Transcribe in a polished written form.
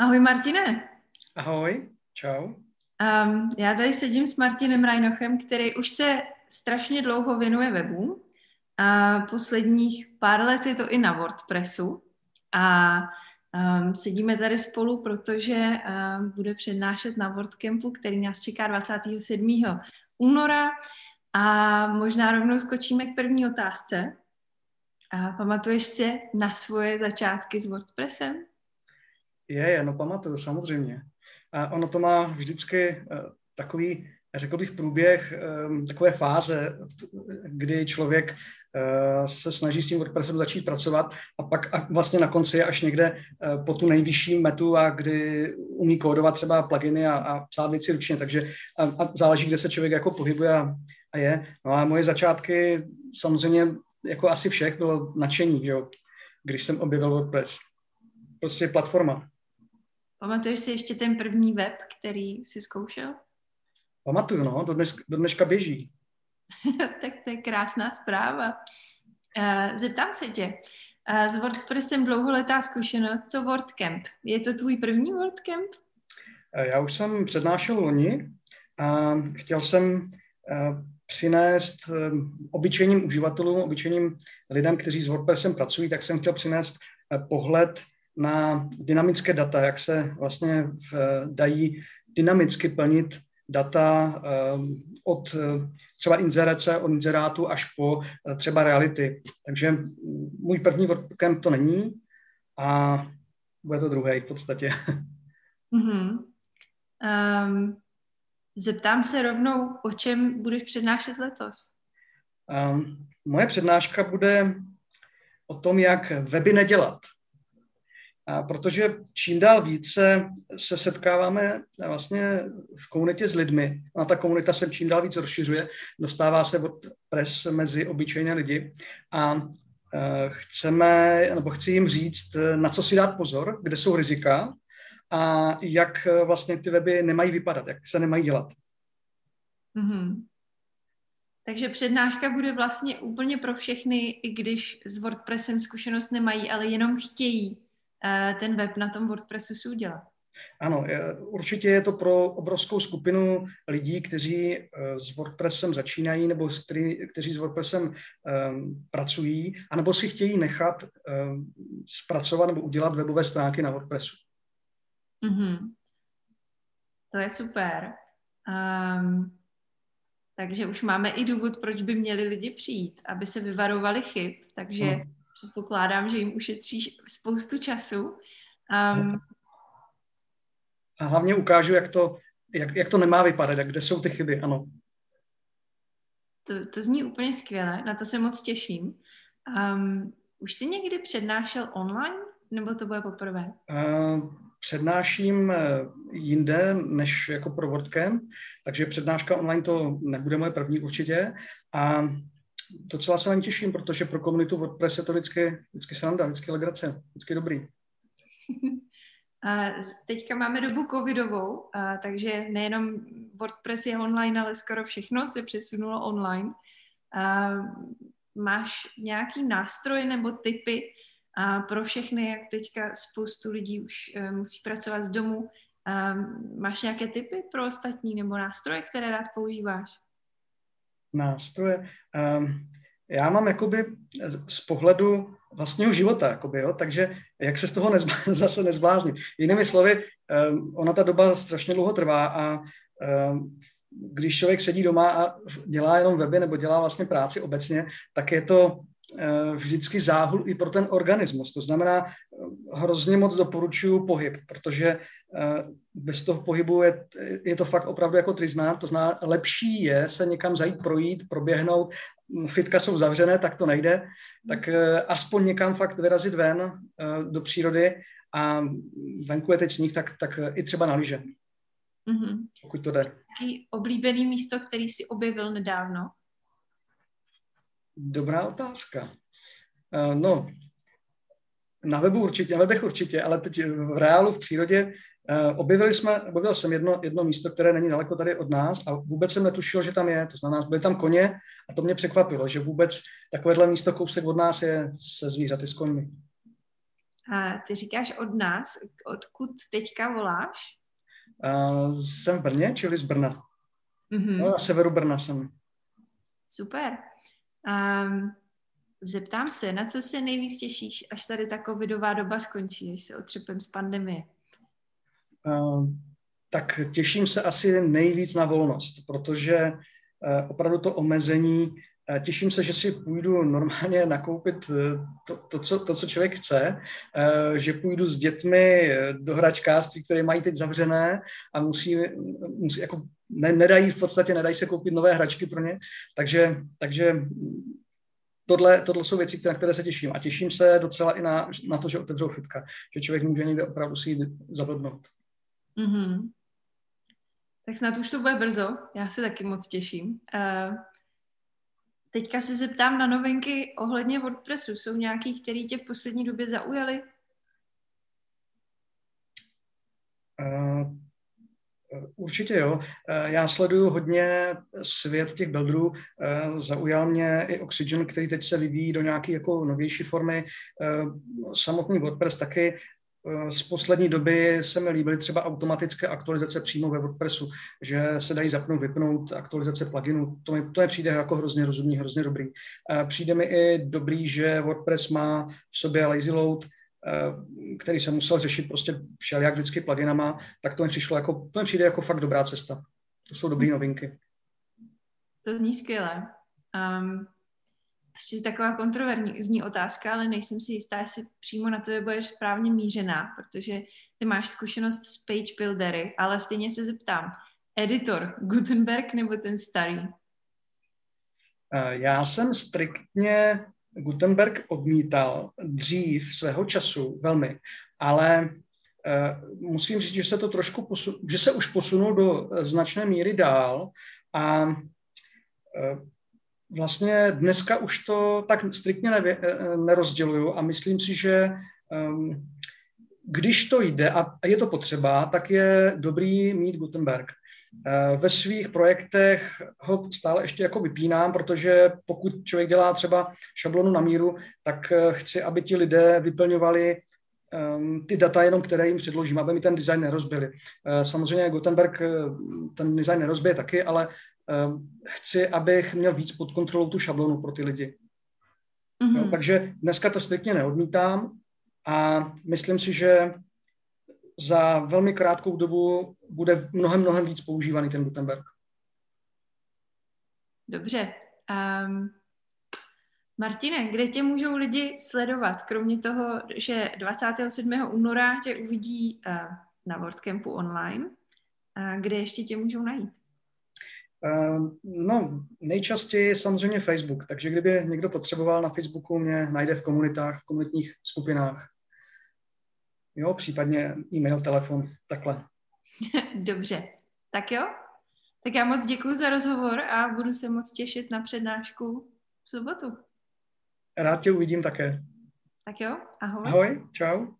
Ahoj Martine. Ahoj, čau. Já tady sedím s Martinem Rajnochem, který už se strašně dlouho věnuje webu. Posledních pár let je to i na WordPressu. A sedíme tady spolu, protože bude přednášet na WordCampu, který nás čeká 27. února. A možná rovnou skočíme k první otázce. Pamatuješ si na svoje začátky s WordPressem? No pamatuju, samozřejmě. A ono to má vždycky takový, řekl bych, průběh, takové fáze, kdy člověk se snaží s tím WordPressem začít pracovat a pak vlastně na konci je až někde po tu nejvyšší metu, a kdy umí kódovat třeba pluginy a psát věci ručně, takže a záleží, kde se člověk jako pohybuje a je. No a moje začátky samozřejmě jako asi všech bylo nadšení, jo, když jsem objevil WordPress. Prostě platforma. Pamatuješ si ještě ten první web, který jsi zkoušel? Pamatuju, no, do dneška běží. Tak to je krásná zpráva. Zeptám se tě, s WordPressem dlouholetá zkušenost, co WordCamp? Je to tvůj první WordCamp? Já už jsem přednášel loni a chtěl jsem přinést obyčejným uživatelům, obyčejným lidem, kteří s WordPressem pracují, tak jsem chtěl přinést pohled na dynamické data, jak se vlastně dají dynamicky plnit data od třeba inzerace, od inzerátu až po třeba reality. Takže můj první WordCamp to není a bude to druhý v podstatě. Mm-hmm. Zeptám se rovnou, o čem budeš přednášet letos? Moje přednáška bude o tom, jak weby nedělat. A protože čím dál více se setkáváme vlastně v komunitě s lidmi, a ta komunita se čím dál víc rozšiřuje, dostává se WordPress mezi obyčejné lidi a chci jim říct, na co si dát pozor, kde jsou rizika a jak vlastně ty weby nemají vypadat, jak se nemají dělat. Mm-hmm. Takže přednáška bude vlastně úplně pro všechny, i když s WordPressem zkušenost nemají, ale jenom chtějí ten web na tom WordPressu si udělat. Ano, určitě je to pro obrovskou skupinu lidí, kteří s WordPressem začínají nebo kteří s WordPressem pracují, anebo si chtějí nechat zpracovat nebo udělat webové stránky na WordPressu. Mm-hmm. To je super. Takže už máme i důvod, proč by měli lidi přijít, aby se vyvarovali chyb, takže předpokládám, že jim ušetříš spoustu času. A hlavně ukážu, jak to nemá vypadat, kde jsou ty chyby, ano. To zní úplně skvěle, na to se moc těším. Už jsi někdy přednášel online, nebo to bude poprvé? Přednáším jinde, než jako pro WordCamp, takže přednáška online to nebude moje první určitě. A docela se na ní těším, protože pro komunitu WordPress je to vždycky sranda, vždycky legrace, vždycky dobrý. Teďka máme dobu covidovou, takže nejenom WordPress je online, ale skoro všechno se přesunulo online. Máš nějaký nástroj nebo tipy pro všechny, jak teďka spoustu lidí už musí pracovat z domu? Máš nějaké tipy pro ostatní nebo nástroje, které rád používáš? Nástroje. Já mám jakoby z pohledu vlastního života, jakoby, jo? Takže jak se z toho zase nezbláznit. Jinými slovy, ona ta doba strašně dlouho trvá a když člověk sedí doma a dělá jenom weby nebo dělá vlastně práci obecně, tak je to vždycky záhul i pro ten organismus. To znamená, hrozně moc doporučuju pohyb, protože bez toho pohybu je to fakt opravdu jako tryzná. To znamená, lepší je se někam zajít, projít, proběhnout. Fitka jsou zavřené, tak to nejde. Tak aspoň někam fakt vyrazit ven do přírody a venku je teď sníh, tak i třeba na lyže. Mm-hmm. Pokud to jde. Jaký oblíbený místo, který jsi objevil nedávno? Dobrá otázka. No, na webu určitě, na webech určitě, ale teď v reálu, v přírodě, objevil jsem jedno místo, které není daleko tady od nás a vůbec jsem netušil, že tam je, to znamená, byly tam koně a to mě překvapilo, že vůbec takovéhle místo kousek od nás je se zvířaty s koňmi. Ty říkáš od nás, odkud teďka voláš? Jsem v Brně, čili z Brna. Mm-hmm. No, na severu Brna jsem. Super. Zeptám se, na co se nejvíc těšíš, až tady ta covidová doba skončí, až se otřepem z pandemie? Tak těším se asi nejvíc na volnost, protože opravdu to omezení, těším se, že si půjdu normálně nakoupit to, co člověk chce, že půjdu s dětmi do hračkářství, které mají teď zavřené a musí jako nedají v podstatě, nedají se koupit nové hračky pro ně, takže tohle jsou věci, na které se těším. A těším se docela i na to, že otevřou fitka, že člověk může někde opravdu si jít zablbnout. Mm-hmm. Tak snad už to bude brzo, já se taky moc těším. Teďka se zeptám na novinky ohledně WordPressu. Jsou nějaký, který tě v poslední době zaujaly? Určitě jo. Já sleduju hodně svět těch builderů. Zaujal mě i Oxygen, který teď se vyvíjí do nějaké jako novější formy. Samotný WordPress taky. Z poslední doby se mi líbily třeba automatické aktualizace přímo ve WordPressu, že se dají zapnout, vypnout aktualizace pluginu. To mi přijde jako hrozně rozumný, hrozně dobrý. Přijde mi i dobrý, že WordPress má v sobě lazy load, který jsem musel řešit prostě všelijak vždycky pluginama, tak to mi přijde jako fakt dobrá cesta. To jsou dobré novinky. To zní skvěle. Ještě taková kontroverzní otázka, ale nejsem si jistá, jestli přímo na tebe budeš správně mířená, protože ty máš zkušenost s Page Buildery, ale stejně se zeptám, editor Gutenberg nebo ten starý? Já jsem striktně Gutenberg odmítal dřív svého času velmi, ale musím říct, že se to trošku že se už posunul do značné míry dál a vlastně dneska už to tak striktně nerozděluju a myslím si, že když to jde a je to potřeba, tak je dobrý mít Gutenberg. Ve svých projektech ho stále ještě jako vypínám, protože pokud člověk dělá třeba šablonu na míru, tak chci, aby ti lidé vyplňovali ty data jenom, které jim předložím, aby mi ten design nerozbili. Samozřejmě Gutenberg ten design nerozbije taky, ale chci, abych měl víc pod kontrolou tu šablonu pro ty lidi. Mm-hmm. Jo, takže dneska to striktně neodmítám a myslím si, že za velmi krátkou dobu bude mnohem víc používaný ten Gutenberg. Dobře. Martine, kde tě můžou lidi sledovat? Kromě toho, že 27. února tě uvidí na WordCampu online, kde ještě tě můžou najít? No, nejčastěji samozřejmě Facebook, takže kdyby někdo potřeboval na Facebooku, mě najde v komunitách, v komunitních skupinách. Jo, případně e-mail, telefon, takhle. Dobře, tak jo. Tak já moc děkuju za rozhovor a budu se moc těšit na přednášku v sobotu. Rád tě uvidím také. Tak jo, ahoj. Ahoj, čau.